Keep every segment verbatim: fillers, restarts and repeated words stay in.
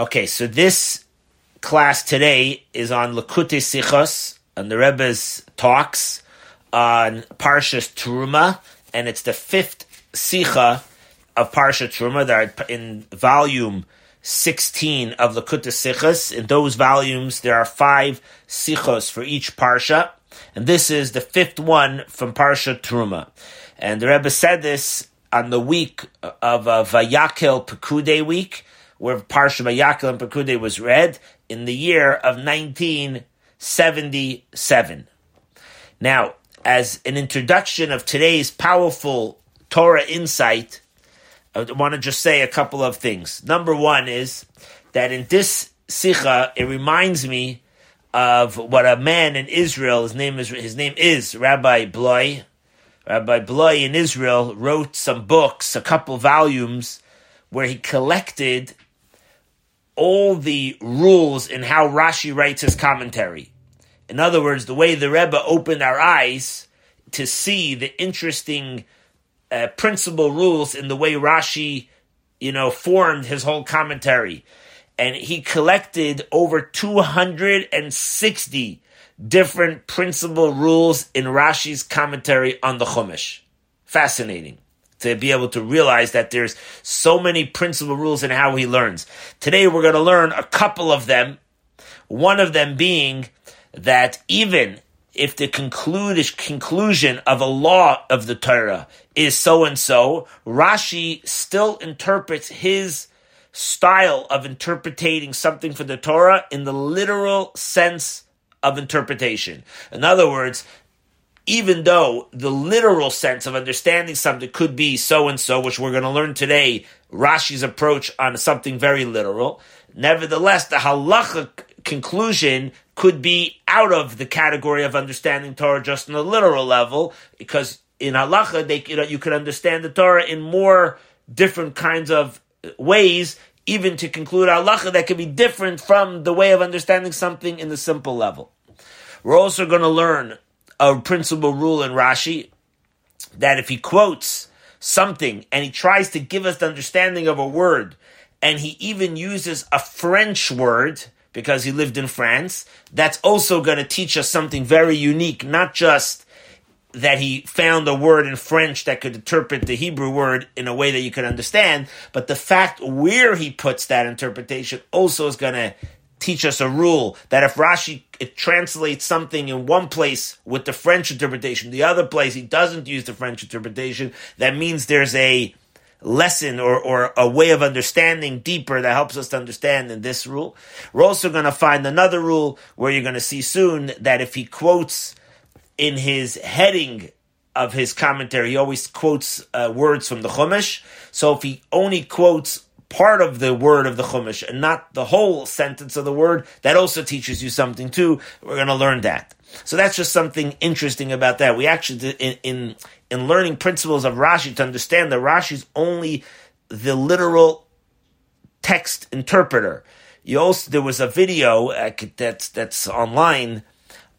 Okay, so this class today is on Likuti Sichos, on the Rebbe's talks, on Parsha Truma, and it's the fifth Sicha of Parsha Truma. They're in volume sixteen of Likuti Sichos. In those volumes, there are five Sichos for each Parsha, and this is the fifth one from Parsha Truma. And the Rebbe said this on the week of uh, Vayakhel Pekudei week, where Parsha Vayakhel and Pekudei was read in the year of nineteen seventy-seven. Now, as an introduction of today's powerful Torah insight, I want to just say a couple of things. Number one is that in this Sicha, it reminds me of what a man in Israel, his name is, his name is Rabbi Bloy. Rabbi Bloy in Israel wrote some books, a couple volumes, where he collected all the rules in how Rashi writes his commentary. In other words, the way the Rebbe opened our eyes to see the interesting uh, principal rules in the way Rashi, you know, formed his whole commentary. And he collected over two hundred sixty different principal rules in Rashi's commentary on the Chumash. Fascinating to be able to realize that there's so many principal rules in how he learns. Today we're going to learn a couple of them, one of them being that even if the conclude, conclusion of a law of the Torah is so-and-so, Rashi still interprets his style of interpreting something for the Torah in the literal sense of interpretation. In other words, even though the literal sense of understanding something could be so-and-so, which we're going to learn today, Rashi's approach on something very literal, nevertheless, the halacha conclusion could be out of the category of understanding Torah just on the literal level, because in halacha, they, you know, you could understand the Torah in more different kinds of ways, even to conclude halacha that could be different from the way of understanding something in the simple level. We're also going to learn a principal rule in Rashi, that if he quotes something and he tries to give us the understanding of a word, and he even uses a French word, because he lived in France, that's also going to teach us something very unique, not just that he found a word in French that could interpret the Hebrew word in a way that you could understand, but the fact where he puts that interpretation also is going to teach us a rule that if Rashi it translates something in one place with the French interpretation, the other place he doesn't use the French interpretation, that means there's a lesson or, or a way of understanding deeper that helps us to understand in this rule. We're also going to find another rule where you're going to see soon that if he quotes in his heading of his commentary, he always quotes uh, words from the Chumash. So if he only quotes part of the word of the Chumash and not the whole sentence of the word, that also teaches you something too. We're going to learn that. So that's just something interesting about that. We actually, in in, in learning principles of Rashi, to understand that Rashi's only the literal text interpreter. You also, there was a video uh, that's that's online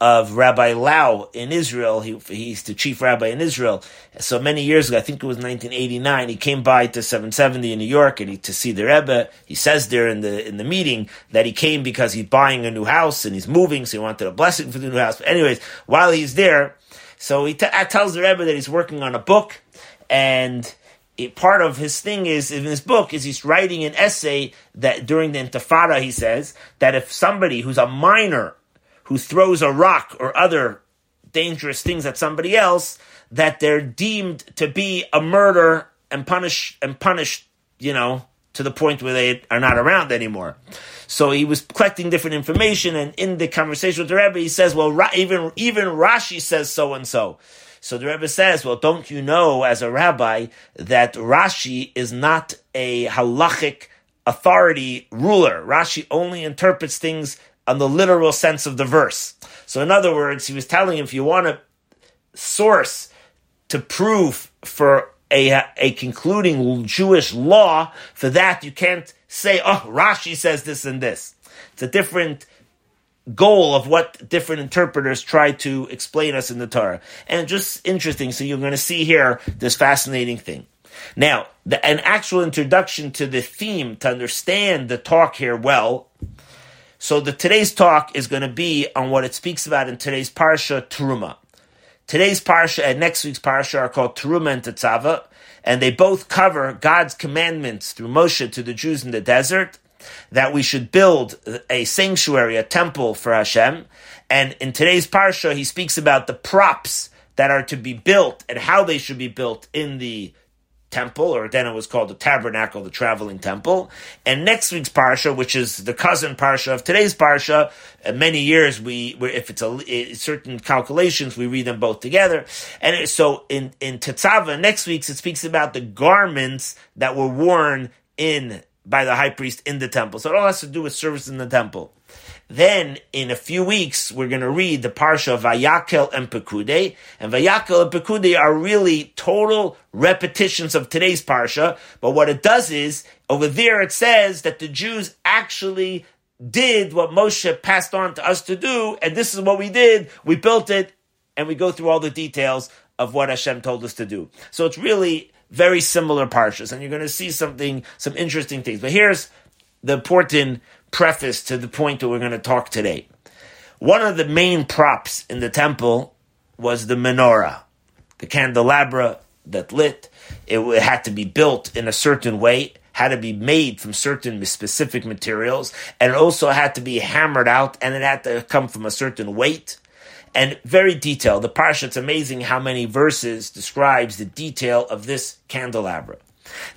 of Rabbi Lau in Israel. He he's the chief rabbi in Israel. So many years ago, I think it was nineteen eighty-nine, he came by to seven seventy in New York and he, to see the Rebbe. He says there in the in the meeting that he came because he's buying a new house and he's moving, so he wanted a blessing for the new house. But anyways, while he's there, so he t- tells the Rebbe that he's working on a book, and it, part of his thing is, in his book, is he's writing an essay that during the Intifada, he says, that if somebody who's a minor who throws a rock or other dangerous things at somebody else, that they're deemed to be a murder and punish and punished, you know, to the point where they are not around anymore. So he was collecting different information, and in the conversation with the Rebbe, he says, well, even, even Rashi says so-and-so. So the Rebbe says, well, don't you know as a rabbi that Rashi is not a halachic authority ruler? Rashi only interprets things on the literal sense of the verse. So in other words, he was telling him, if you want a source to prove for a, a concluding Jewish law, for that you can't say, oh, Rashi says this and this. It's a different goal of what different interpreters try to explain us in the Torah. And just interesting, so you're going to see here this fascinating thing. Now, the, an actual introduction to the theme, to understand the talk here well. So the today's talk is going to be on what it speaks about in today's Parsha Truma. Today's Parsha and next week's Parsha are called Teruma and Tzava, and they both cover God's commandments through Moshe to the Jews in the desert, that we should build a sanctuary, a temple for Hashem. And in today's Parsha, he speaks about the props that are to be built and how they should be built in the temple, or then it was called the tabernacle, the traveling temple. And next week's Parsha, which is the cousin Parsha of today's Parsha, uh, many years we, if it's a, certain calculations, we read them both together. And so in, in Tetzava, next week's, it speaks about the garments that were worn in by the high priest in the temple. So it all has to do with service in the temple. Then, in a few weeks, we're going to read the Parsha of Vayakhel and Pekudei. And Vayakhel and Pekudei are really total repetitions of today's Parsha. But what it does is, over there it says that the Jews actually did what Moshe passed on to us to do. And this is what we did. We built it. And we go through all the details of what Hashem told us to do. So it's really very similar Parshas. And you're going to see something, some interesting things. But here's the important preface to the point that we're going to talk today. One of the main props in the temple was the menorah, the candelabra that lit. It had to be built in a certain way, had to be made from certain specific materials, and it also had to be hammered out, and it had to come from a certain weight. And very detailed. The Parsha, it's amazing how many verses describes the detail of this candelabra.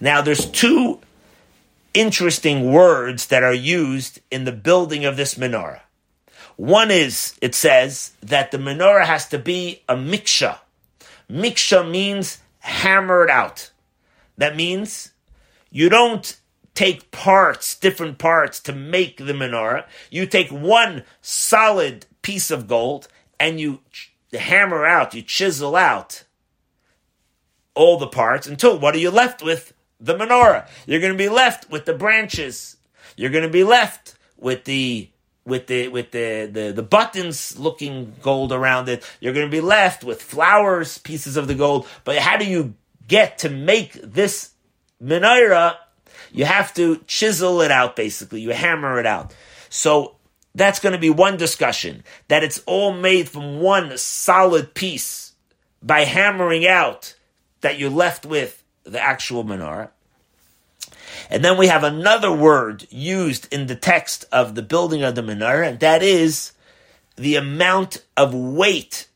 Now, there's two interesting words that are used in the building of this menorah. One is, it says that the menorah has to be a miksha. Miksha means hammered out. That means you don't take parts, different parts to make the menorah. You take one solid piece of gold and you ch- hammer out, you chisel out all the parts until what are you left with? The menorah. You're going to be left with the branches. You're going to be left with the with the with the, the, the buttons looking gold around it. You're going to be left with flowers, pieces of the gold. But how do you get to make this menorah? You have to chisel it out, basically. You hammer it out. So that's going to be one discussion, that it's all made from one solid piece by hammering out that you're left with the actual menorah. And then we have another word used in the text of the building of the menorah, and that is the amount of weight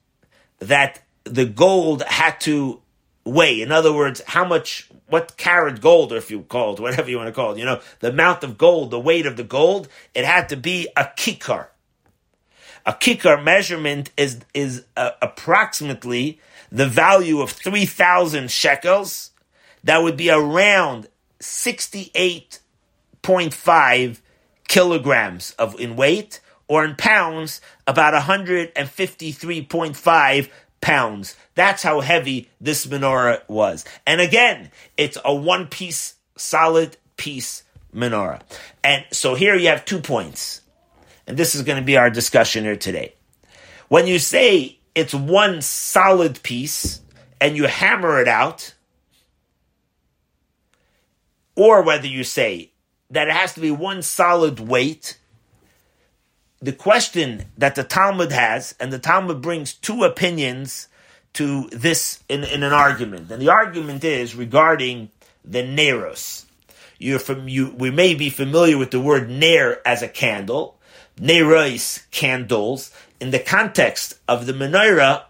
that the gold had to weigh. In other words, how much, what carat gold, or if you called, whatever you want to call it, you know, the amount of gold, the weight of the gold, it had to be a kikar. A kikar measurement is, is uh, approximately the value of three thousand shekels. That would be around sixty-eight point five kilograms of in weight, or in pounds, about one hundred fifty-three point five pounds. That's how heavy this menorah was. And again, it's a one-piece, solid piece menorah. And so here you have two points. And this is going to be our discussion here today. When you say it's one solid piece and you hammer it out, or whether you say that it has to be one solid weight, the question that the Talmud has, and the Talmud brings two opinions to this in, in an argument. And the argument is regarding the Neiros. You're from, you, we may be familiar with the word Ner as a candle, Neiros, candles. In the context of the menorah,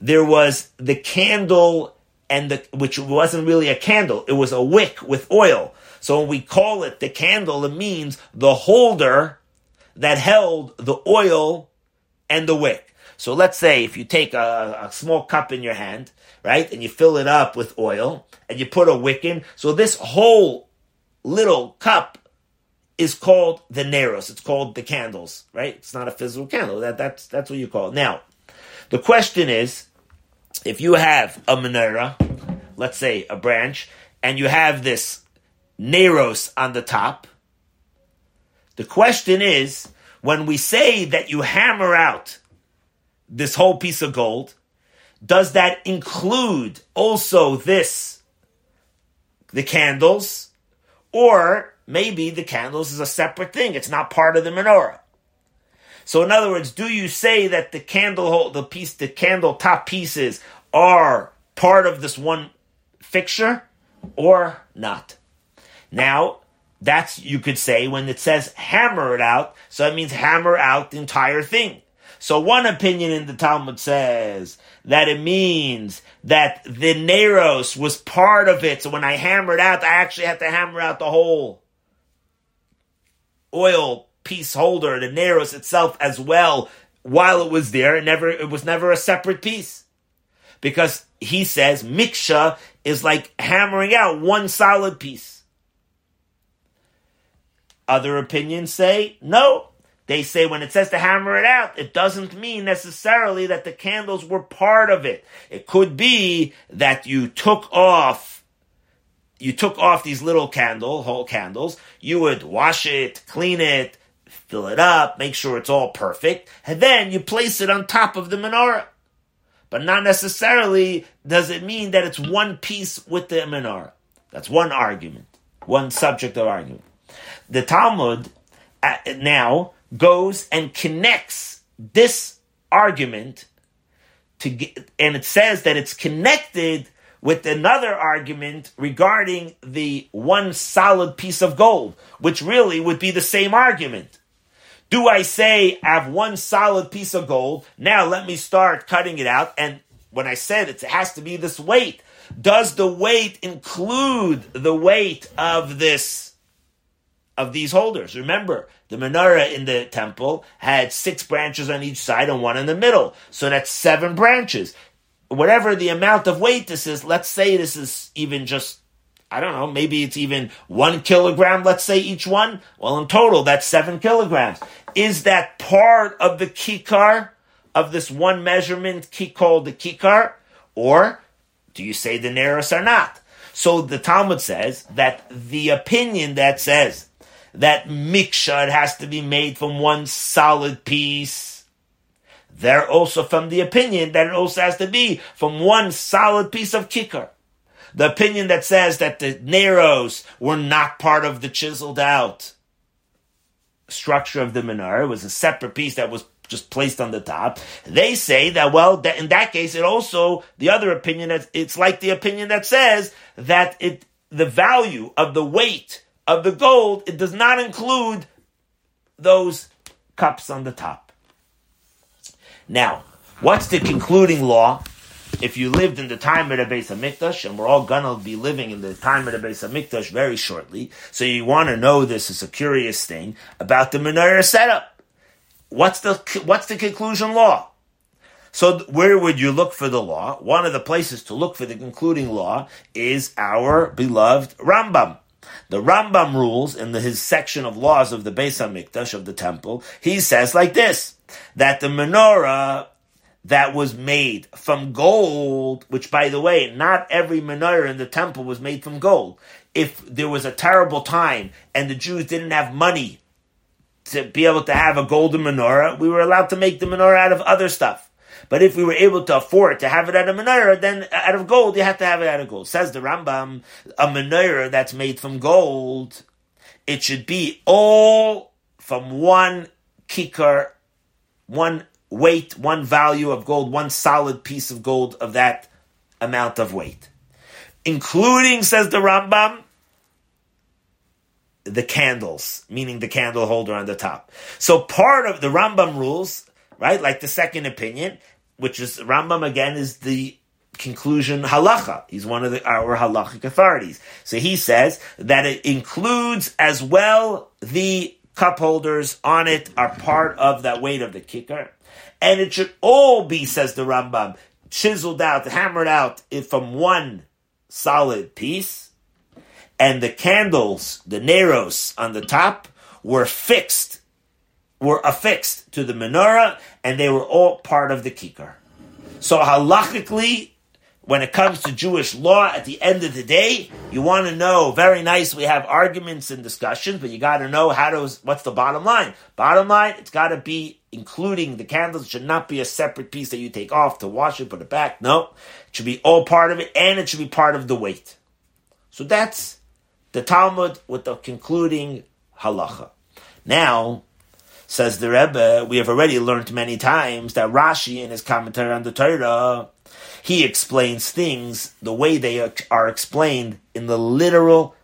there was the candle, and the, which wasn't really a candle, it was a wick with oil. So when we call it the candle, it means the holder that held the oil and the wick. So let's say if you take a, a small cup in your hand, right, and you fill it up with oil, and you put a wick in, so this whole little cup is called the Neiros, it's called the candles, right? It's not a physical candle, that, that's, that's what you call it. Now, the question is, if you have a menorah, let's say a branch, and you have this Neiros on the top, the question is, when we say that you hammer out this whole piece of gold, does that include also this the candles, or maybe the candles is a separate thing. It's not part of the menorah. So in other words, do you say that the candle, the piece, the candle top pieces are part of this one fixture or not? Now, that's, you could say, when it says hammer it out, so it means hammer out the entire thing. So one opinion in the Talmud says that it means that the Neiros was part of it. So when I hammered out, I actually had to hammer out the whole oil piece holder, the Neiros itself as well, while it was there. It never, it was never a separate piece. Because he says miksha is like hammering out one solid piece. Other opinions say no. They say when it says to hammer it out, it doesn't mean necessarily that the candles were part of it. It could be that you took off, you took off these little candle, whole candles. You would wash it, clean it, fill it up, make sure it's all perfect, and then you place it on top of the menorah. But not necessarily does it mean that it's one piece with the menorah. That's one argument, one subject of argument. The Talmud uh, now goes and connects this argument to get, and it says that it's connected with another argument regarding the one solid piece of gold, which really would be the same argument. Do I say I have one solid piece of gold? Now let me start cutting it out. And when I said it, it has to be this weight. Does the weight include the weight of this, of these holders? Remember, the menorah in the temple had six branches on each side and one in the middle. So that's seven branches. Whatever the amount of weight this is, let's say this is even just, I don't know, maybe it's even one kilogram, let's say each one. Well, in total, that's seven kilograms. Is that part of the kikar, of this one measurement called the kikar? Or do you say the Neiros are not? So the Talmud says that the opinion that says that miksha, it has to be made from one solid piece, they're also from the opinion that it also has to be from one solid piece of kikar. The opinion that says that the Neiros were not part of the chiseled out structure of the menorah, it was a separate piece that was just placed on the top. They say that, well, that in that case, it also, the other opinion, it's like the opinion that says that it, the value of the weight of the gold, it does not include those cups on the top. Now, what's the concluding law? If you lived in the time of the Beis HaMikdash, and we're all gonna be living in the time of the Beis HaMikdash very shortly, so you want to know this is a curious thing about the menorah setup. What's the what's the conclusion law? So where would you look for the law? One of the places to look for the concluding law is our beloved Rambam. The Rambam rules in the, his section of laws of the Beis HaMikdash, of the temple. He says like this, that the menorah that was made from gold, which, by the way, not every menorah in the temple was made from gold. If there was a terrible time and the Jews didn't have money to be able to have a golden menorah, we were allowed to make the menorah out of other stuff. But if we were able to afford to have it out of menorah, then out of gold, you have to have it out of gold. Says the Rambam, a menorah that's made from gold, it should be all from one kikar, one weight, one value of gold, one solid piece of gold of that amount of weight. Including, says the Rambam, the candles, meaning the candle holder on the top. So part of the Rambam rules, right, like the second opinion, which is Rambam again is the conclusion halacha. He's one of the, our halachic authorities. So he says that it includes as well the cup holders on it are part of that weight of the kikar. And it should all be, says the Rambam, chiseled out, hammered out from one solid piece. And the candles, the Neiros on the top, were fixed, were affixed to the menorah, and they were all part of the kikar. So halachically, when it comes to Jewish law, at the end of the day, you want to know, very nice, we have arguments and discussions, but you got to know how to, what's the bottom line? Bottom line, it's got to be including the candles. It should not be a separate piece that you take off to wash it, put it back. No, it should be all part of it, and it should be part of the weight. So that's the Talmud with the concluding halacha. Now, says the Rebbe, we have already learned many times that Rashi, in his commentary on the Torah, he explains things the way they are explained in the literal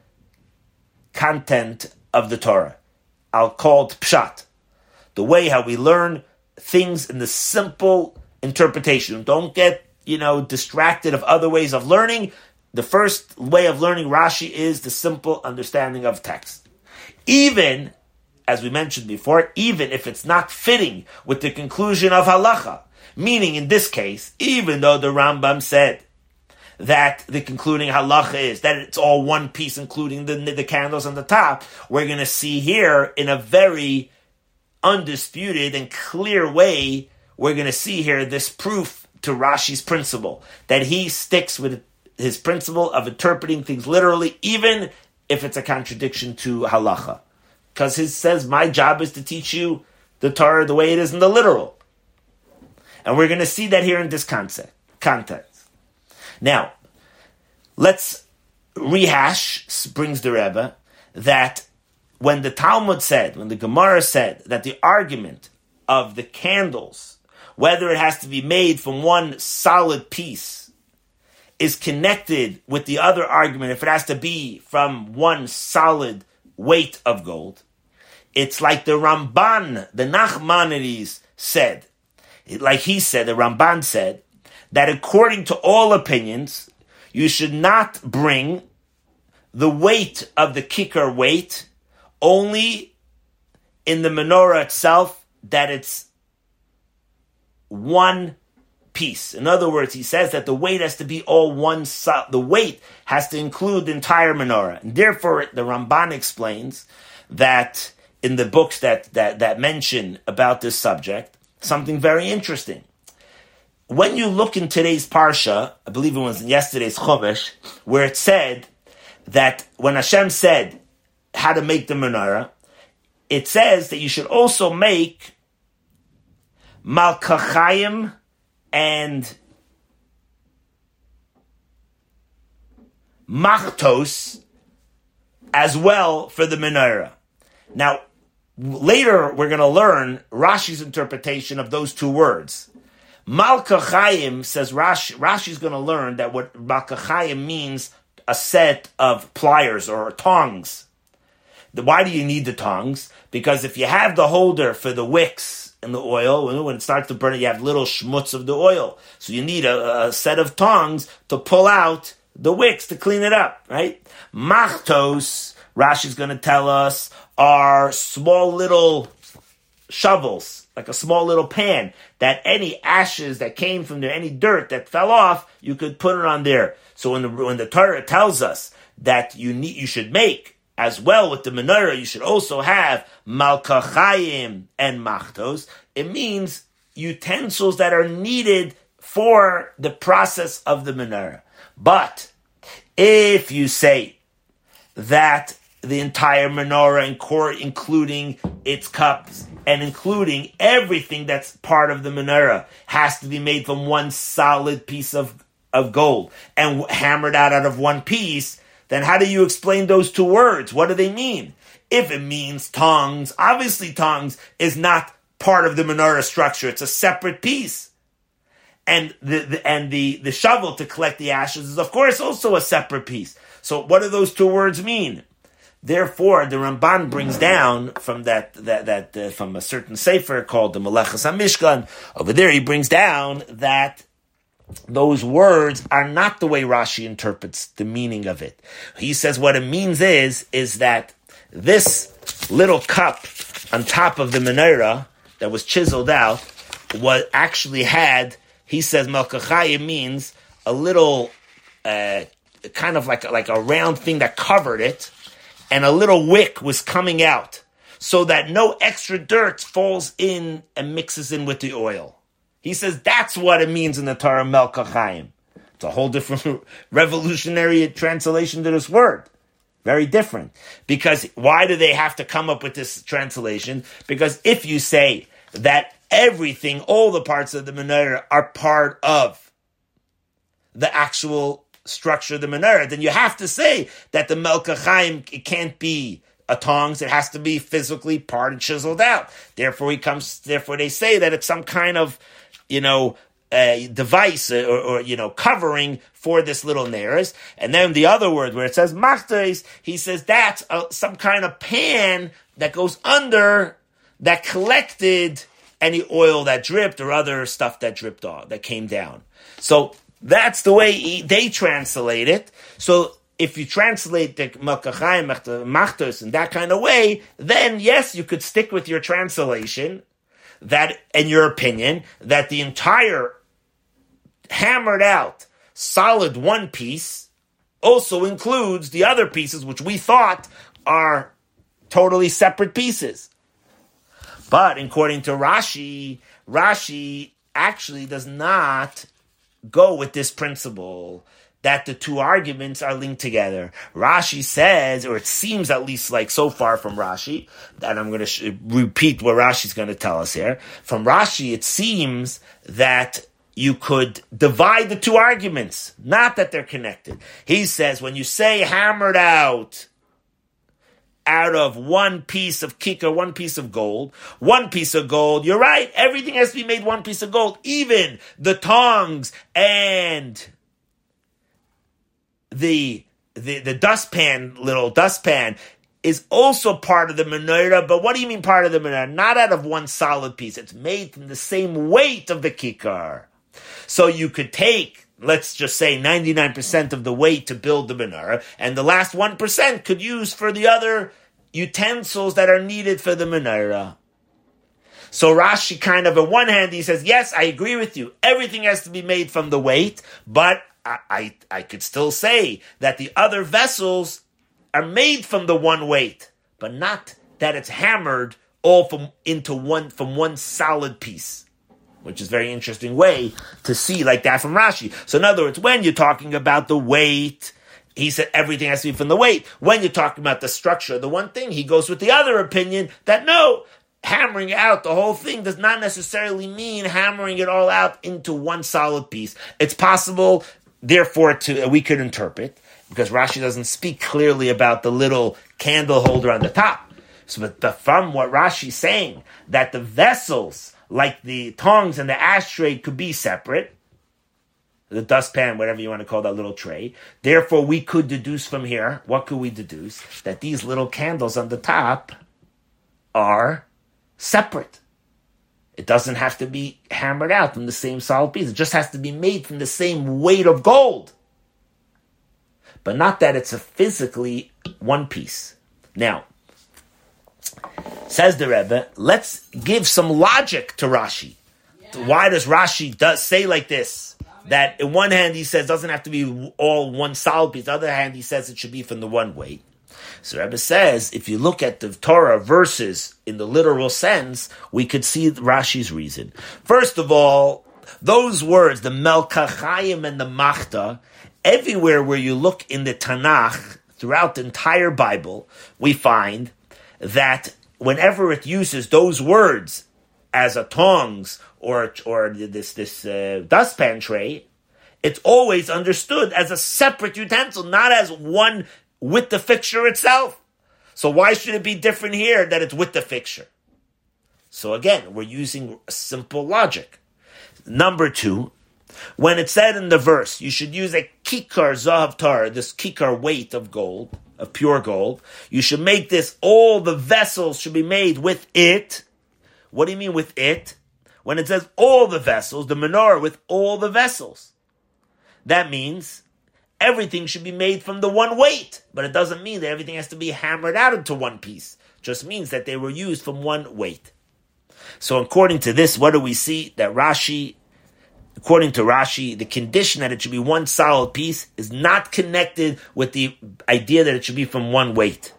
content of the Torah. I'll call it pshat. The way how we learn things in the simple interpretation. Don't get, you know, distracted of other ways of learning. The first way of learning Rashi is the simple understanding of text. Even, as we mentioned before, even if it's not fitting with the conclusion of halacha, meaning in this case, even though the Rambam said that the concluding halacha is that it's all one piece, including the, the candles on the top, we're going to see here in a very undisputed and clear way, we're going to see here this proof to Rashi's principle, that he sticks with his principle of interpreting things literally, even if it's a contradiction to halacha. Because he says, my job is to teach you the Torah the way it is in the literal. And we're going to see that here in this concept, context. Now, let's rehash, brings the Rebbe, that when the Talmud said, when the Gemara said, that the argument of the candles, whether it has to be made from one solid piece, is connected with the other argument, if it has to be from one solid weight of gold, it's like the Ramban, the Nachmanides said, like he said, the Ramban said, that according to all opinions, you should not bring the weight of the kikar weight only in the menorah itself, that it's one piece. In other words, he says that the weight has to be all one side. The weight has to include the entire menorah. And therefore, the Ramban explains that in the books that, that, that mention about this subject, something very interesting. When you look in today's Parsha, I believe it was in yesterday's Chumash, where it said that when Hashem said how to make the menorah, it says that you should also make malkachayim and machtos as well for the menorah. Now, later we're going to learn Rashi's interpretation of those two words. Malkachayim, says Rashi, Rashi's going to learn that what malkachayim means, a set of pliers or tongs. Why do you need the tongs? Because if you have the holder for the wicks and the oil, when it starts to burn, you have little schmutz of the oil. So you need a, a set of tongs to pull out the wicks, to clean it up, right? Machtos, Rashi's going to tell us, are small little shovels, like a small little pan, that any ashes that came from there, any dirt that fell off, you could put it on there. So when the, when the Torah tells us that you need, you should make, as well with the menorah, you should also have malkachayim and machtos. It means utensils that are needed for the process of the menorah. But if you say that the entire menorah and core, including its cups and including everything that's part of the menorah, has to be made from one solid piece of, of gold and hammered out out of one piece, then how do you explain those two words? What do they mean? If it means tongs, obviously tongs is not part of the menorah structure. It's a separate piece. And the, the and the, the shovel to collect the ashes is, of course, also a separate piece. So what do those two words mean? Therefore, the Ramban brings down from that that that uh, from a certain sefer called the Malachas Amishkan. Over there, he brings down that those words are not the way Rashi interprets the meaning of it. He says what it means is, is that this little cup on top of the menorah that was chiseled out was actually had, he says, Malkachayim means a little, uh, kind of like, like a round thing that covered it, and a little wick was coming out so that no extra dirt falls in and mixes in with the oil. He says that's what it means in the Torah, Melkachayim. It's a whole different revolutionary translation to this word. Very different. Because why do they have to come up with this translation? Because if you say that everything, all the parts of the menorah are part of the actual structure of the menorah, then you have to say that the malkachayim, it can't be a tongs, it has to be physically part and chiseled out. Therefore, he comes. Therefore, they say that it's some kind of, you know, uh, device or, or you know, covering for this little neiros. And then the other word where it says machtos, he says that's a, some kind of pan that goes under that collected any oil that dripped or other stuff that dripped off that came down. So that's the way he, they translate it. So if you translate the malkachayim machtos in that kind of way, then yes, you could stick with your translation that and your opinion that the entire hammered out solid one piece also includes the other pieces, which we thought are totally separate pieces. But according to Rashi, Rashi actually does not go with this principle that the two arguments are linked together. Rashi says, or it seems at least like so far from Rashi, that I'm going to sh- repeat what Rashi's going to tell us here. From Rashi, it seems that you could divide the two arguments, not that they're connected. He says, when you say hammered out, out of one piece of kikar, one piece of gold, one piece of gold, you're right, everything has to be made one piece of gold, even the tongs and The, the the dustpan, little dustpan, is also part of the menorah. But what do you mean part of the menorah? Not out of one solid piece. It's made from the same weight of the kikar. So you could take, let's just say, ninety-nine percent of the weight to build the menorah, and the last one percent could use for the other utensils that are needed for the menorah. So Rashi kind of, on one hand, he says, yes, I agree with you. Everything has to be made from the weight, but I, I I could still say that the other vessels are made from the one weight, but not that it's hammered all from into one from one solid piece, which is a very interesting way to see like that from Rashi. So in other words, when you're talking about the weight, he said everything has to be from the weight. When you're talking about the structure, the one thing, he goes with the other opinion that no, hammering out the whole thing does not necessarily mean hammering it all out into one solid piece. It's possible. Therefore, to, we could interpret, because Rashi doesn't speak clearly about the little candle holder on the top. So but the, from what Rashi's saying, that the vessels, like the tongs and the ashtray, could be separate, the dustpan, whatever you want to call that little tray. Therefore, we could deduce from here, what could we deduce? That these little candles on the top are separate. It doesn't have to be hammered out from the same solid piece. It just has to be made from the same weight of gold. But not that it's a physically one piece. Now, says the Rebbe, let's give some logic to Rashi. Yeah. Why does Rashi does say like this? That in one hand he says it doesn't have to be all one solid piece. On the other hand he says it should be from the one weight. So Rebbe says, if you look at the Torah verses in the literal sense, we could see Rashi's reason. First of all, those words, the melkachayim and the machta, everywhere where you look in the Tanakh, throughout the entire Bible, we find that whenever it uses those words as a tongs or or this, this uh, dustpan tray, it's always understood as a separate utensil, not as one with the fixture itself. So why should it be different here that it's with the fixture? So again, we're using simple logic. Number two, when it said in the verse, you should use a kikar zahav tar, this kikar weight of gold, of pure gold. You should make this, all the vessels should be made with it. What do you mean with it? When it says all the vessels, the menorah with all the vessels. That means everything should be made from the one weight. But it doesn't mean that everything has to be hammered out into one piece. It just means that they were used from one weight. So according to this, what do we see? That Rashi, according to Rashi, the condition that it should be one solid piece is not connected with the idea that it should be from one weight.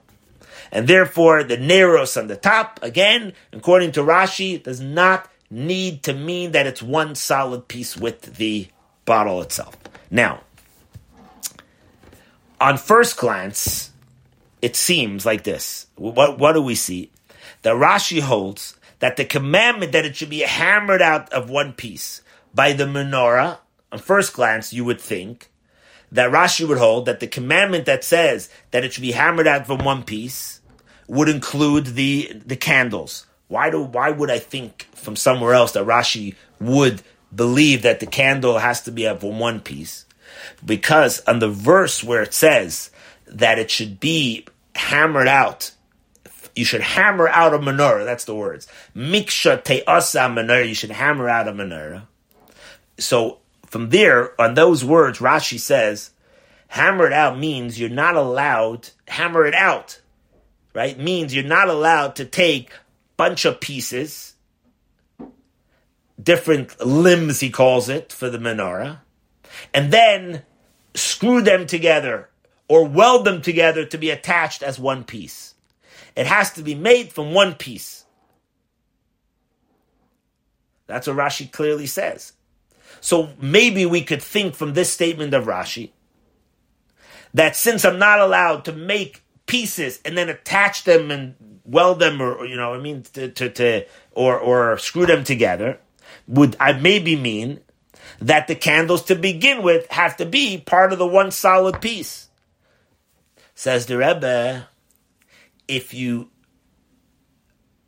And therefore, the neiros on the top, again, according to Rashi, does not need to mean that it's one solid piece with the bottle itself. Now, on first glance, it seems like this. What, what do we see? That Rashi holds that the commandment that it should be hammered out of one piece by the menorah, on first glance, you would think that Rashi would hold that the commandment that says that it should be hammered out from one piece would include the the candles. Why do why would I think from somewhere else that Rashi would believe that the candle has to be out from one piece? Because on the verse where it says that it should be hammered out, you should hammer out a menorah. That's the words. Miksha te'asa menorah. You should hammer out a menorah. So from there, on those words, Rashi says, hammer it out means you're not allowed, hammer it out, right? Means you're not allowed to take a bunch of pieces, different limbs, he calls it, for the menorah, and then screw them together or weld them together to be attached as one piece. It has to be made from one piece. That's what Rashi clearly says. So maybe we could think from this statement of Rashi that since I'm not allowed to make pieces and then attach them and weld them, or, or you know, I mean, to, to, to or or screw them together, would I maybe mean that the candles to begin with have to be part of the one solid piece? Says the Rebbe, if you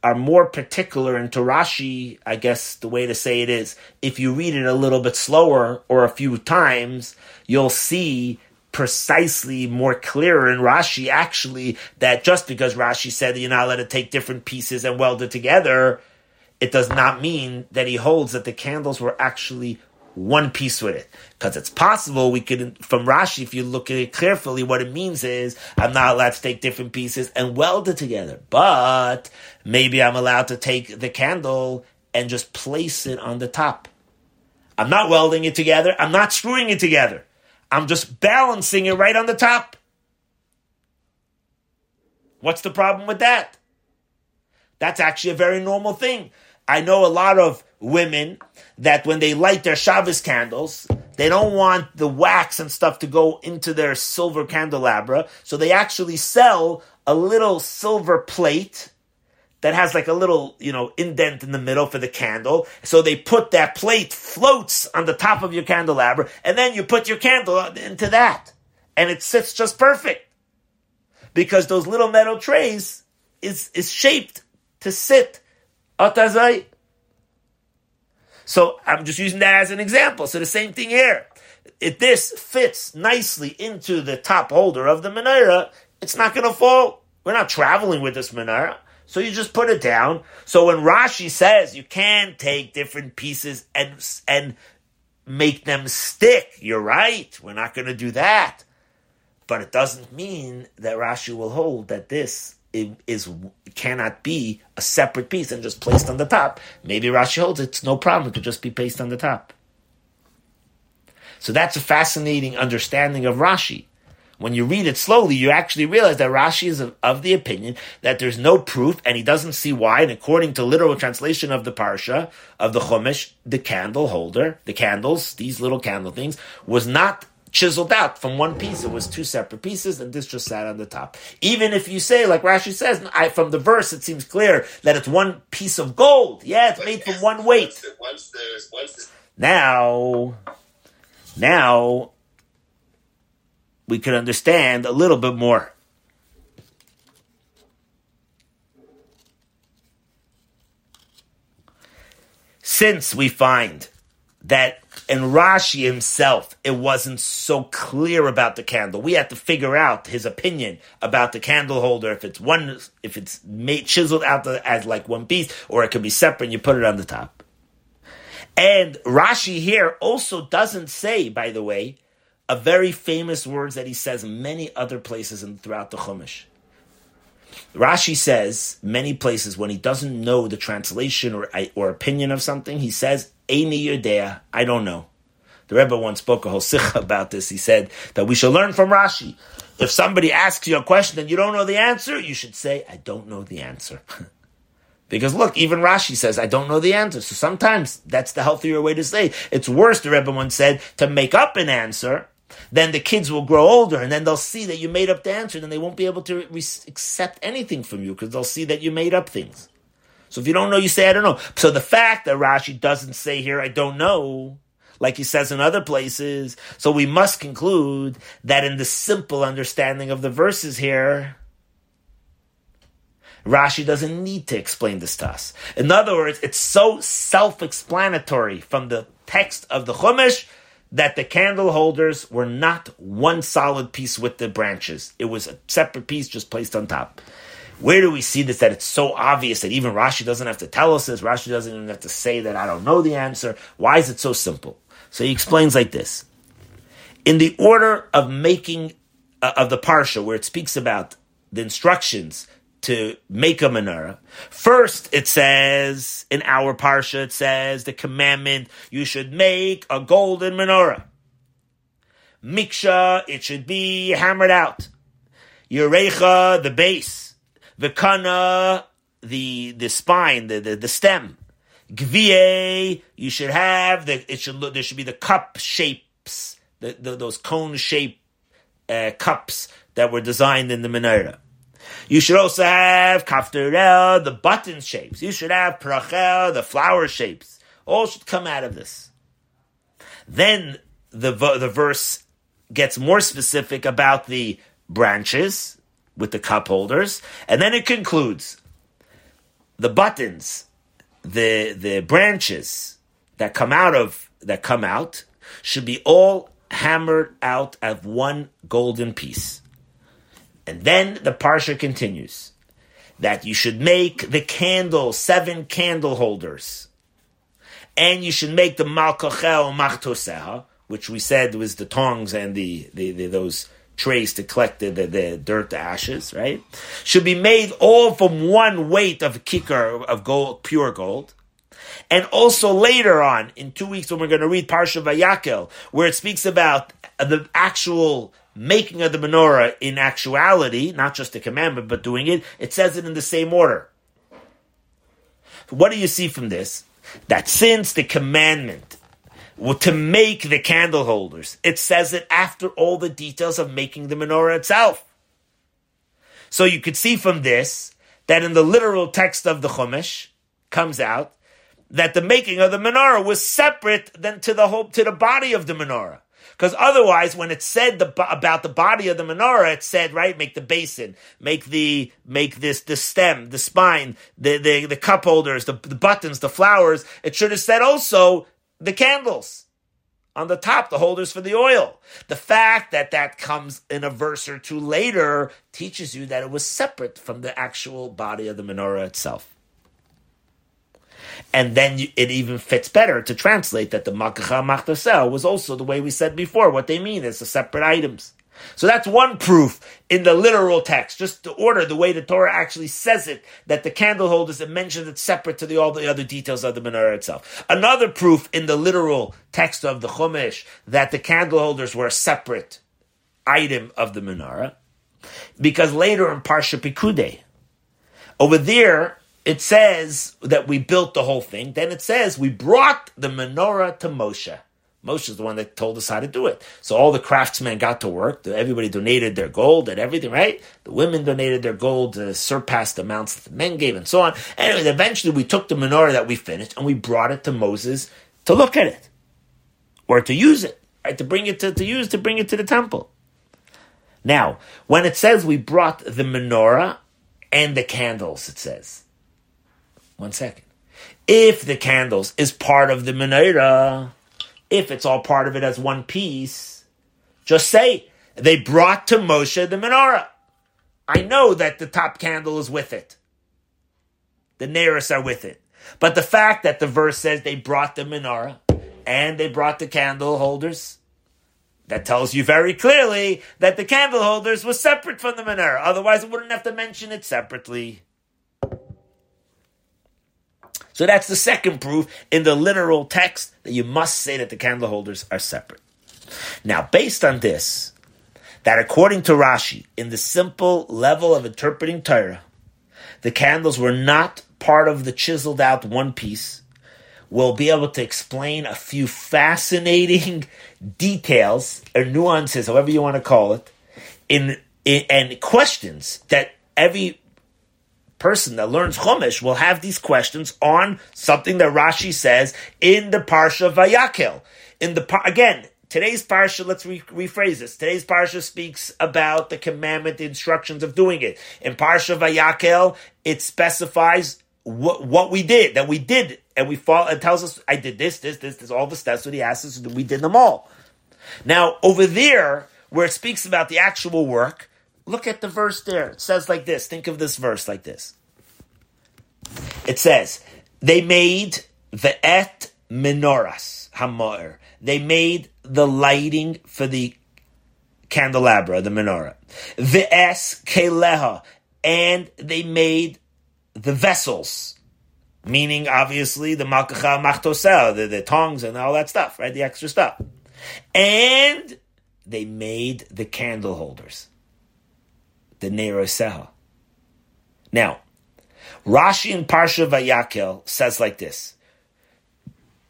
are more particular into Rashi, I guess the way to say it is, if you read it a little bit slower or a few times, you'll see precisely more clearer in Rashi, actually, that just because Rashi said that you're not allowed to take different pieces and weld it together, it does not mean that he holds that the candles were actually one piece with it. Because it's possible we could, from Rashi, if you look at it carefully, what it means is I'm not allowed to take different pieces and weld it together. But maybe I'm allowed to take the candle and just place it on the top. I'm not welding it together. I'm not screwing it together. I'm just balancing it right on the top. What's the problem with that? That's actually a very normal thing. I know a lot of women that when they light their Shabbos candles, they don't want the wax and stuff to go into their silver candelabra, so they actually sell a little silver plate that has like a little, you know, indent in the middle for the candle. So they put that plate floats on the top of your candelabra, and then you put your candle into that, and it sits just perfect because those little metal trays is is shaped to sit atazai. So I'm just using that as an example. So the same thing here. If this fits nicely into the top holder of the menorah, it's not going to fall. We're not traveling with this menorah. So you just put it down. So when Rashi says you can take different pieces and, and make them stick, you're right. We're not going to do that. But it doesn't mean that Rashi will hold that this It is cannot be a separate piece and just placed on the top. Maybe Rashi holds it's no problem. It could just be placed on the top. So that's a fascinating understanding of Rashi. When you read it slowly, you actually realize that Rashi is of, of the opinion that there's no proof and he doesn't see why. And according to literal translation of the Parsha, of the Chumash, the candle holder, the candles, these little candle things, was not chiseled out from one piece. It was two separate pieces, and this just sat on the top. Even if you say, like Rashi says, I, from the verse, it seems clear that it's one piece of gold. Yeah, it's but made from one weight. Once the, once the, once the... Now, now, we could understand a little bit more. Since we find that and Rashi himself, it wasn't so clear about the candle. We had to figure out his opinion about the candle holder, if it's one, if it's made, chiseled out the, as like one piece, or it could be separate and you put it on the top. And Rashi here also doesn't say, by the way, a very famous words that he says many other places in, throughout the Chumash. Rashi says many places when he doesn't know the translation or, or opinion of something, he says, Eini Yodea, I don't know. The Rebbe once spoke a whole sikha about this. He said that we should learn from Rashi. If somebody asks you a question and you don't know the answer, you should say, I don't know the answer. Because look, even Rashi says, I don't know the answer. So sometimes that's the healthier way to say it. It's worse, the Rebbe once said, to make up an answer. Then the kids will grow older and then they'll see that you made up the answer, and they won't be able to re- accept anything from you because they'll see that you made up things. So if you don't know, you say, I don't know. So the fact that Rashi doesn't say here, I don't know, like he says in other places. So we must conclude that in the simple understanding of the verses here, Rashi doesn't need to explain this to us. In other words, it's so self-explanatory from the text of the Chumash that the candle holders were not one solid piece with the branches. It was a separate piece just placed on top. Where do we see this, that it's so obvious that even Rashi doesn't have to tell us this? Rashi doesn't even have to say that I don't know the answer. Why is it so simple? So he explains like this. In the order of making uh, of the Parsha, where it speaks about the instructions to make a menorah, first it says, in our Parsha, it says the commandment, you should make a golden menorah. Miksha, it should be hammered out. Yerecha, the base. Vikana, the the spine, the, the, the stem. Gviye, you should have the it should look there should be the cup shapes, the, the those cone shaped uh, cups that were designed in the menorah. You should also have kaftorel, the button shapes. You should have prachel, the flower shapes. All should come out of this. Then the the verse gets more specific about the branches with the cup holders, and then it concludes the buttons, the the branches that come out of that come out should be all hammered out of one golden piece. And then the Parsha continues that you should make the candle, seven candle holders, and you should make the malkachayim machtoseha, which we said was the tongs and the, the, the those trays to collect the, the, the dirt, the ashes, right? Should be made all from one weight of kikar, of gold, pure gold. And also later on, in two weeks when we're going to read Parsha Vayakhel, where it speaks about the actual making of the menorah in actuality, not just the commandment, but doing it, it says it in the same order. What do you see from this? That since the commandment Well, to make the candle holders, it says it after all the details of making the menorah itself. So you could see from this that in the literal text of the Chumash comes out that the making of the menorah was separate than to the whole, to the body of the menorah. Because otherwise, when it said the, about the body of the menorah, it said, right, make the basin, make the make this the stem, the spine, the the, the cup holders, the, the buttons, the flowers. It should have said also the candles on the top, the holders for the oil. The fact that that comes in a verse or two later teaches you that it was separate from the actual body of the menorah itself. And then you, it even fits better to translate that the Malkacha Machtosel was also the way we said before. What they mean is the separate items. So that's one proof in the literal text, just the order, the way the Torah actually says it, that the candle holders, it mentions it separate to the, all the other details of the menorah itself. Another proof in the literal text of the Chumash that the candle holders were a separate item of the menorah, because later in Parsha Pekudei, over there, it says that we built the whole thing. Then it says we brought the menorah to Moshe. Moshe is the one that told us how to do it. So all the craftsmen got to work. Everybody donated their gold and everything, right? The women donated their gold to surpass the amounts that the men gave and so on. Anyway, eventually we took the menorah that we finished and we brought it to Moses to look at it or to use it, right? To bring it to, to use, to bring it to the temple. Now, when it says we brought the menorah and the candles, it says, one second. If the candles is part of the menorah, if it's all part of it as one piece, just say, they brought to Moshe the menorah. I know that the top candle is with it. The Neiros are with it. But the fact that the verse says they brought the menorah and they brought the candle holders, that tells you very clearly that the candle holders were separate from the menorah. Otherwise, it wouldn't have to mention it separately. So that's the second proof in the literal text that you must say that the candle holders are separate. Now, based on this, that according to Rashi, in the simple level of interpreting Torah, the candles were not part of the chiseled out one piece, we'll be able to explain a few fascinating details or nuances, however you want to call it, in, in and questions that every person that learns Chumash will have these questions on something that Rashi says in the Parsha Vayakhel. In the par- again, today's Parsha, let's re- rephrase this. Today's Parsha speaks about the commandment, the instructions of doing it. In Parsha Vayakhel, it specifies what, what we did, that we did, and we fall, it tells us, I did this, this, this, this, all the steps that he asks us, we did them all. Now, over there, where it speaks about the actual work, look at the verse there. It says like this. Think of this verse like this. It says, they made the et menoras hamor. They made the lighting for the candelabra, the menorah. The es keleha. And they made the vessels. Meaning, obviously, the malkachayim machtos, the, the tongs and all that stuff, right? The extra stuff. And they made the candle holders. The Neiros. Now, Rashi in Parsha Vayakhel says like this.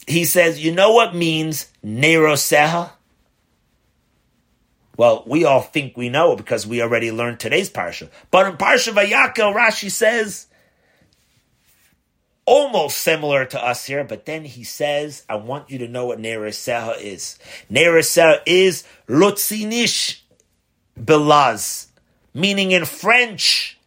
He says, you know what means Neiros? Well, we all think we know because we already learned today's Parsha. But in Parsha Vayakhel, Rashi says, almost similar to us here, but then he says, I want you to know what Neiros is. Neiros is Lotzinish Belaz. Meaning in French,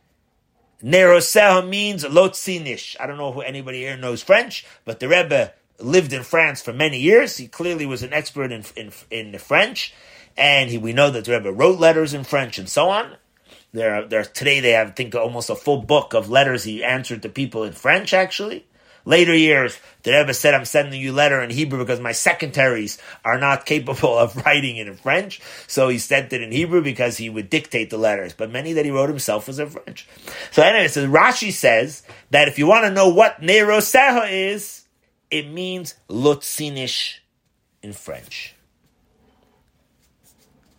Neiroseha means Lotzinish. I don't know who anybody here knows French, but the Rebbe lived in France for many years. He clearly was an expert in in, in the French, and he, we know that the Rebbe wrote letters in French and so on. There, there today they have, I think, almost a full book of letters he answered to people in French, actually. Later years, the Rebbe said, I'm sending you a letter in Hebrew because my secretaries are not capable of writing it in French. So he sent it in Hebrew because he would dictate the letters. But many that he wrote himself was in French. So anyway, so Rashi says that if you want to know what Neiroseha is, it means Lotzinish in French.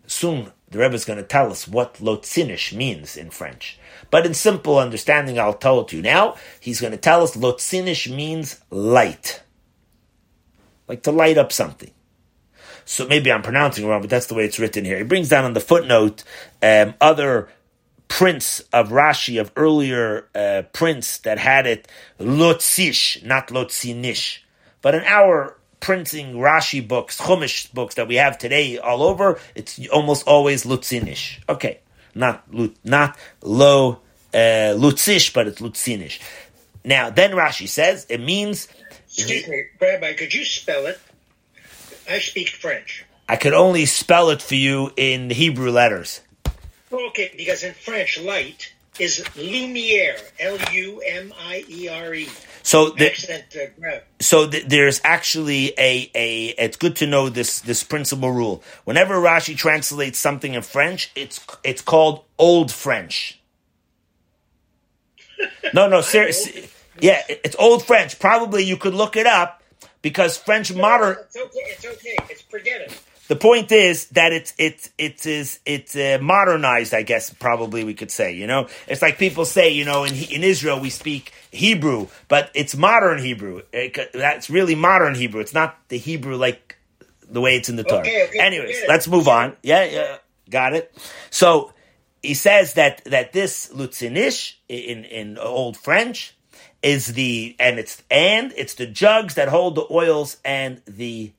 Soon, the Rebbe is going to tell us what Lotzinish means in French. But in simple understanding, I'll tell it to you now. He's going to tell us Lotzinish means light. Like to light up something. So maybe I'm pronouncing it wrong, but that's the way it's written here. He brings down on the footnote um, other prints of Rashi, of earlier uh, prints that had it Lotzish, not Lotzinish. But in our printing Rashi books, Chumash books that we have today all over, it's almost always Lutzinish. Okay. Not not low uh, Lutzish, but it's Lutzinish. Now, then Rashi says, it means... Excuse me, Rabbi, could you spell it? I speak French. I could only spell it for you in Hebrew letters. Okay, because in French, light is lumière, L U M I E R E. So, the, Accent, uh, so the, there's actually a, a, it's good to know this, this principle rule. Whenever Rashi translates something in French, it's, it's called Old French. No, no, seriously. Yeah, it's Old French. Probably you could look it up because French no, modern. It's okay. It's okay. It's forget it. The point is that it's it's it is it's uh, modernized, I guess, probably we could say, you know? It's like people say, you know, in in Israel we speak Hebrew, but it's modern Hebrew. It, that's really modern Hebrew. It's not the Hebrew like the way it's in the Torah. Okay, okay, anyways, let's move on. Yeah, yeah, got it. So he says that that this Lutzinish in in Old French is the and it's and it's the jugs that hold the oils and the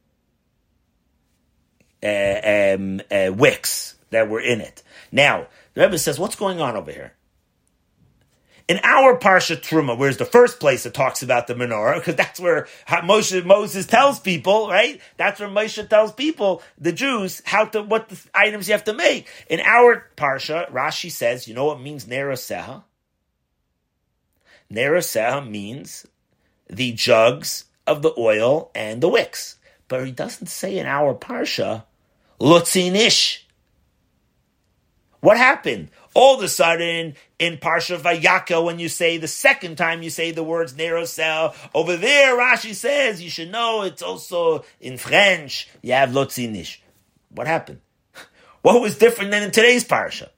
Uh, um, uh, wicks that were in it. Now, the Rebbe says, what's going on over here? In our Parsha Truma, where's the first place it talks about the menorah, because that's where Moshe, Moses tells people, right? That's where Moshe tells people, the Jews, how to, what the items you have to make. In our Parsha, Rashi says, you know what means Neiroseha? Neiroseha means the jugs of the oil and the wicks. But he doesn't say in our Parsha, Lotzinish. What happened? All of a sudden, in Parsha Vayakhel, when you say the second time you say the words Neiroseha, over there Rashi says, you should know it's also in French, you have Lotzinish. What happened? What was different than in today's Parsha?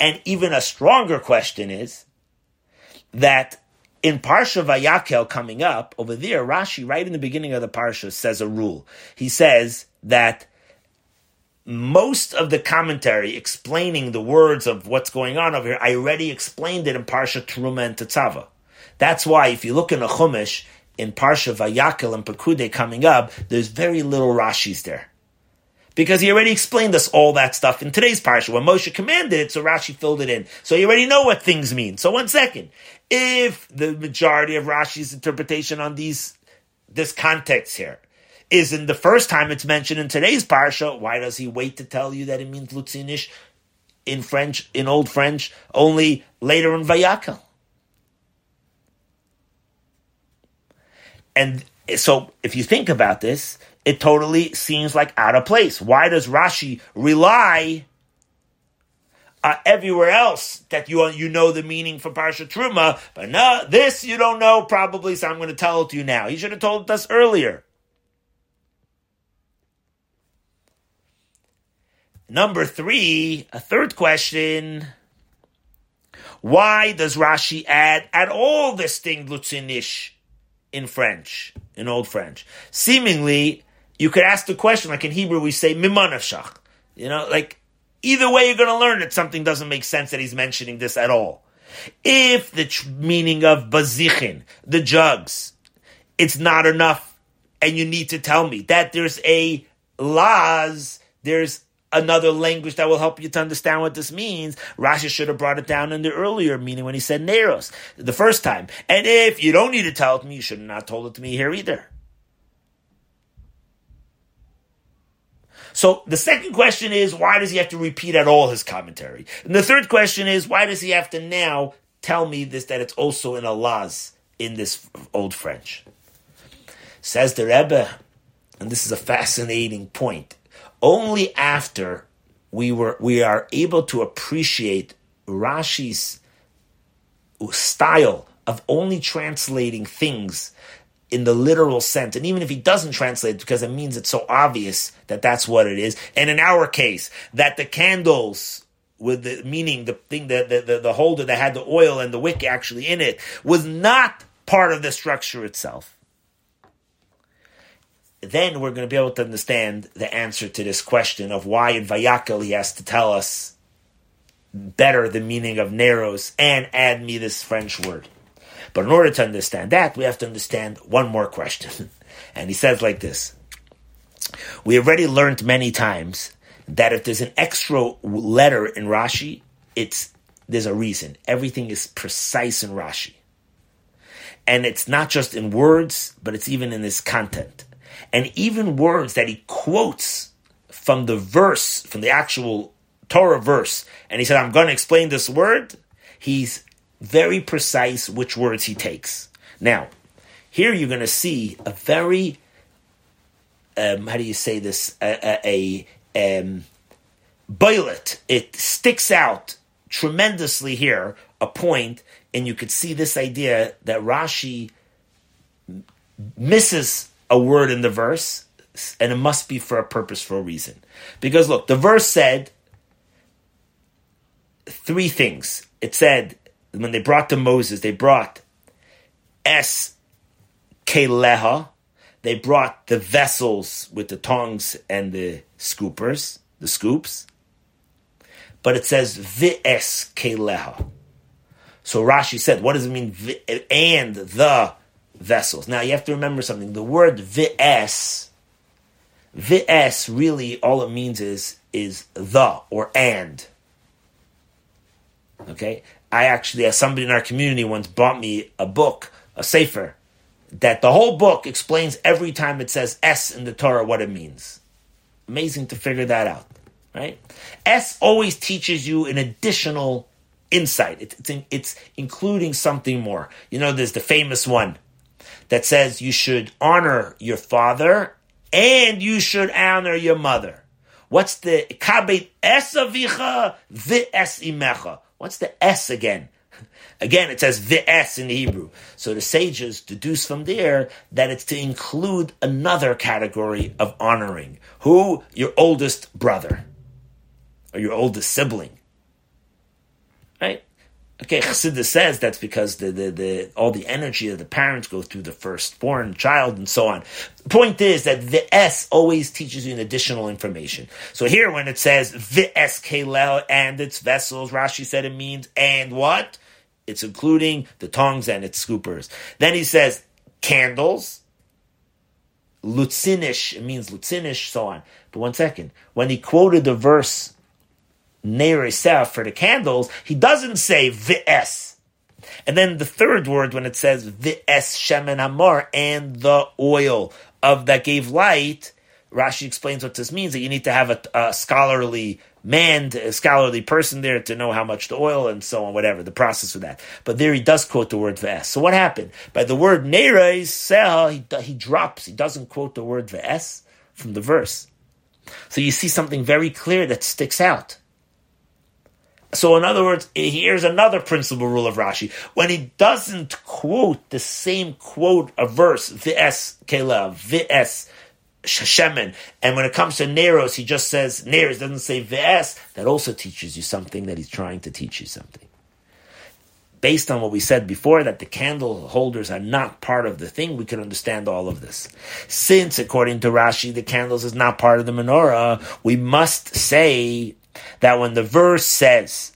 And even a stronger question is that in Parsha Vayakhel coming up, over there, Rashi, right in the beginning of the Parsha, says a rule. He says that most of the commentary explaining the words of what's going on over here, I already explained it in Parsha Truma and Tzava. That's why if you look in a Chumash, in Parsha Vayakhel and Pekudei coming up, there's very little Rashi's there. Because he already explained us all that stuff in today's Parsha. When Moshe commanded it, so Rashi filled it in. So you already know what things mean. So one second. If the majority of Rashi's interpretation on these, this context here, isn't the first time it's mentioned in today's Parsha, why does he wait to tell you that it means Lutzinish in French, in Old French, only later in Vayakhel? And so if you think about this, it totally seems like out of place. Why does Rashi rely uh, everywhere else that you you know the meaning for Parsha Truma, but no, this you don't know probably, so I'm going to tell it to you now. He should have told us earlier. Number three, a third question. Why does Rashi add at all this thing Lutzinish in French, in Old French? Seemingly, you could ask the question, like in Hebrew we say, mimanashach. You know, like, either way you're going to learn that something doesn't make sense that he's mentioning this at all. If the tr- meaning of bazichin, the jugs, it's not enough, and you need to tell me that there's a laz, there's another language that will help you to understand what this means, Rashi should have brought it down in the earlier meaning when he said Neiros the first time. And if you don't need to tell it to me, you should have not told it to me here either. So the second question is, why does he have to repeat at all his commentary? And the third question is, why does he have to now tell me this, that it's also in Allah's, in this Old French? Says the Rebbe, and this is a fascinating point, only after we were we are able to appreciate Rashi's style of only translating things in the literal sense. And even if he doesn't translate it, because it means it's so obvious that that's what it is. And in our case, that the candles with the meaning, the thing that the, the, the holder that had the oil and the wick actually in it was not part of the structure itself. Then we're going to be able to understand the answer to this question of why in Vayakhel he has to tell us better the meaning of Neiros and add me this French word. But in order to understand that, we have to understand one more question. And he says like this, we already learned many times that if there's an extra letter in Rashi, it's there's a reason. Everything is precise in Rashi. And it's not just in words, but it's even in his content. And even words that he quotes from the verse, from the actual Torah verse, and he said, I'm going to explain this word, he's very precise which words he takes. Now, here you're going to see a very, um, how do you say this, a, a, a um, boilet. It sticks out tremendously here, a point, and you could see this idea that Rashi misses a word in the verse, and it must be for a purpose, for a reason. Because look, the verse said three things. It said, when they brought to Moses, they brought es keleha, they brought the vessels with the tongs and the scoopers, the scoops. But it says v'es keleha. So Rashi said, what does it mean, and the vessels? Now, you have to remember something. The word vs, vs really all it means is, is the or and. Okay? I actually, as somebody in our community once bought me a book, a sefer, that the whole book explains every time it says S in the Torah what it means. Amazing to figure that out, right? S always teaches you an additional insight. It, it's, in, it's including something more. You know, there's the famous one that says you should honor your father and you should honor your mother. What's the kabet es avicha v'es imecha? What's the es again? Again, it says v'es in Hebrew. So the sages deduce from there that it's to include another category of honoring. Who? Your oldest brother or your oldest sibling. Right? Okay, Chassidus says that's because the, the, the all the energy of the parents go through the firstborn child and so on. The point is that the S always teaches you an additional information. So here when it says the S Kelel and its vessels, Rashi said it means and what? It's including the tongs and its scoopers. Then he says candles. Lutzinish, it means Lutzinish, so on. But one second, when he quoted the verse Neiros for the candles, he doesn't say v'es. And then the third word, when it says v'es shemen hamor, and the oil of that gave light, Rashi explains what this means, that you need to have a, a scholarly man, a scholarly person there to know how much the oil and so on, whatever, the process of that. But there he does quote the word v'es. So what happened? By the word Neiros, he, he drops, he doesn't quote the word v'es from the verse. So you see something very clear that sticks out. So in other words, here's another principal rule of Rashi. When he doesn't quote the same quote of verse, v'es kelev, v'es shemen, and when it comes to Neiros, he just says Neiros, doesn't say v'es, that also teaches you something, that he's trying to teach you something. Based on what we said before, that the candle holders are not part of the thing, we can understand all of this. Since, according to Rashi, the candles is not part of the menorah, we must say that when the verse says,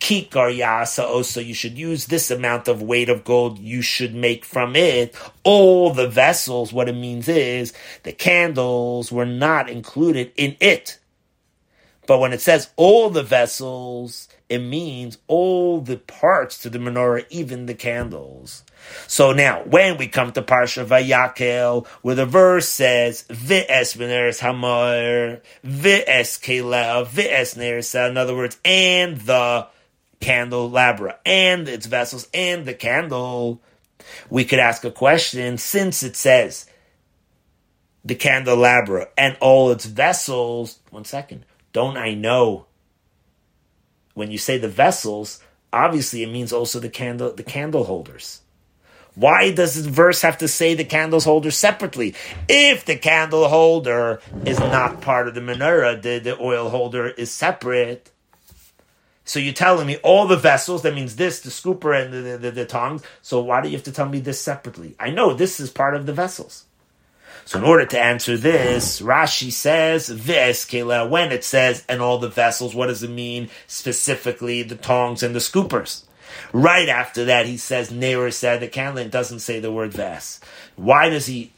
Kikar Yasa Oso, you should use this amount of weight of gold, you should make from it all the vessels, what it means is the candles were not included in it. But when it says all the vessels, it means all the parts to the menorah, even the candles. So now, when we come to Parsha Vayakhel, where the verse says, V'es Neiros Hamor, V'es Kelev, V'es Neiros, in other words, and the candelabra, and its vessels, and the candle, we could ask a question, since it says, the candelabra, and all its vessels, one second, don't I know, when you say the vessels, obviously it means also the candle, the candle holders. Why does the verse have to say the candles holder separately? If the candle holder is not part of the menorah, the, the oil holder is separate. So you're telling me all the vessels, that means this, the scooper and the, the, the, the tongs. So why do you have to tell me this separately? I know this is part of the vessels. So in order to answer this, Rashi says, V'es Kela, when it says, and all the vessels, what does it mean? Specifically the tongs and the scoopers. Right after that, he says, Neiros said the candle, and doesn't say the word v'es. Why does he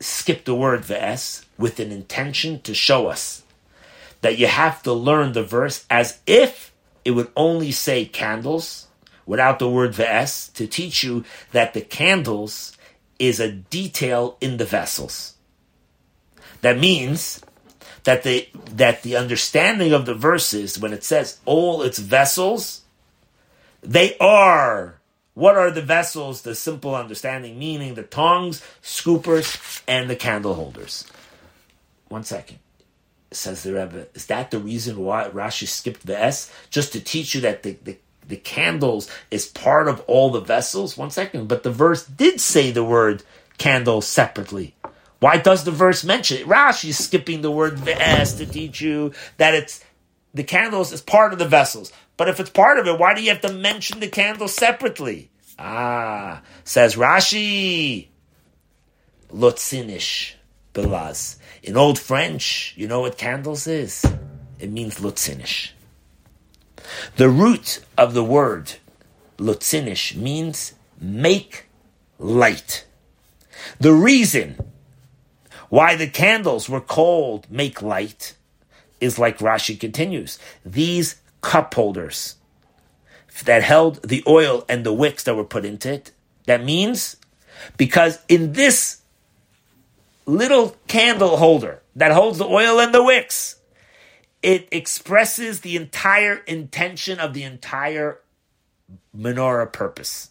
skip the word v'es? With an intention to show us that you have to learn the verse as if it would only say candles without the word v'es, to teach you that the candles is a detail in the vessels. That means that the, that the understanding of the verse is when it says all its vessels, they are, what are the vessels? The simple understanding, meaning the tongs, scoopers, and the candle holders. One second. Says the Rebbe, is that the reason why Rashi skipped the S? Just to teach you that the, the, the candles is part of all the vessels? One second. But the verse did say the word candle separately. Why does the verse mention it? Rashi is skipping the word the S to teach you that it's the candles is part of the vessels. But if it's part of it, why do you have to mention the candle separately? Ah, says Rashi, Lutzinish belaz. In Old French, you know what candles is? It means Lutzinish. The root of the word Lutzinish means make light. The reason why the candles were called make light is like Rashi continues. These cup holders that held the oil and the wicks that were put into it. That means because in this little candle holder that holds the oil and the wicks, it expresses the entire intention of the entire menorah purpose.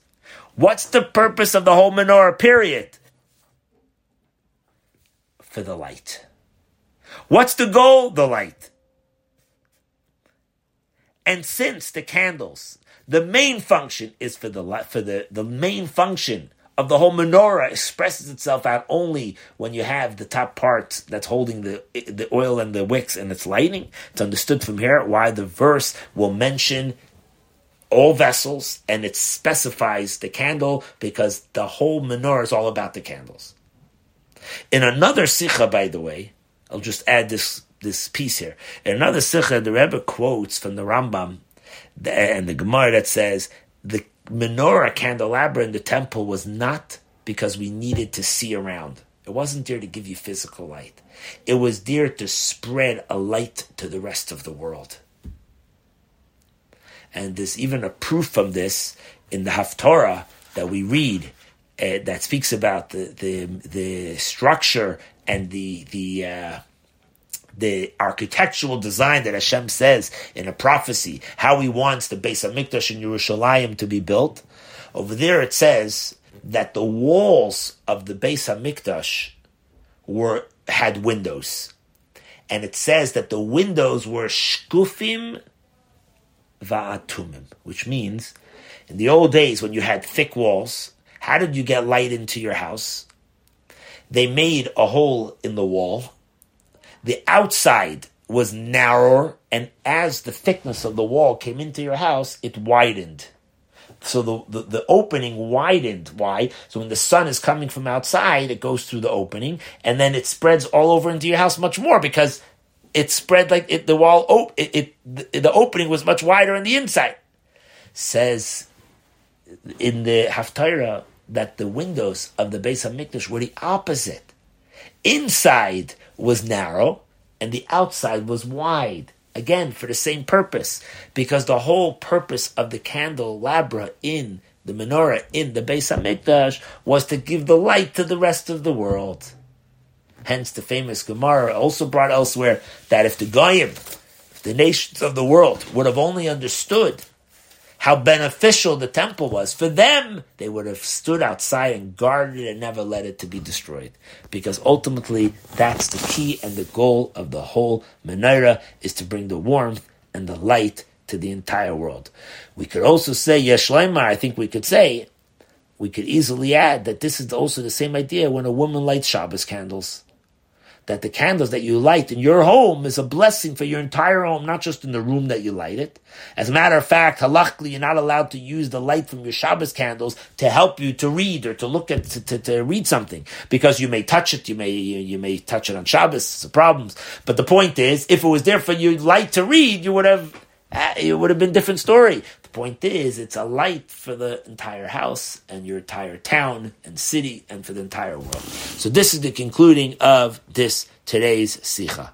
What's the purpose of the whole menorah period? For the light. What's the goal? The light. And since the candles, the main function is for the for the, the main function of the whole menorah expresses itself out only when you have the top part that's holding the the oil and the wicks and its lighting. It's understood from here why the verse will mention all vessels, and it specifies the candle because the whole menorah is all about the candles. In another sikha, by the way, I'll just add this this piece here. In another sikha, the Rebbe quotes from the Rambam and the Gemara that says the menorah candelabra in the temple was not because we needed to see around. It wasn't there to give you physical light. It was there to spread a light to the rest of the world. And there's even a proof from this in the Haftorah that we read uh, that speaks about the the, the structure and the the uh, the architectural design that Hashem says in a prophecy, how He wants the Beis HaMikdash in Yerushalayim to be built. Over there it says that the walls of the Beis HaMikdash were, had windows. And it says that the windows were shkufim va'atumim, which means in the old days when you had thick walls, how did you get light into your house? They made a hole in the wall. The outside was narrower, and as the thickness of the wall came into your house, it widened. So the, the, the opening widened. Why? So when the sun is coming from outside, it goes through the opening, and then it spreads all over into your house much more because it spread like it, the wall, op- it, it the, the opening was much wider on the inside. Says in the Haftarah that the windows of the Beis HaMikdash were the opposite. Inside was narrow, and the outside was wide. Again, for the same purpose, because the whole purpose of the candelabra in the menorah, in the Beis HaMikdash, was to give the light to the rest of the world. Hence the famous Gemara also brought elsewhere that if the Goyim, the nations of the world, would have only understood how beneficial the temple was for them, they would have stood outside and guarded it and never let it to be destroyed. Because ultimately, that's the key and the goal of the whole menorah, is to bring the warmth and the light to the entire world. We could also say, Yesh Leimar, I think we could say, we could easily add that this is also the same idea when a woman lights Shabbos candles. That the candles that you light in your home is a blessing for your entire home, not just in the room that you light it. As a matter of fact, halachically, you're not allowed to use the light from your Shabbos candles to help you to read or to look at, to, to, to read something, because you may touch it, you may you, you may touch it on Shabbos, it's a problem. But the point is, if it was there for your light to read, you would have, it would have been a different story. The point is, it's a light for the entire house and your entire town and city and for the entire world. So this is the concluding of this today's Sikha.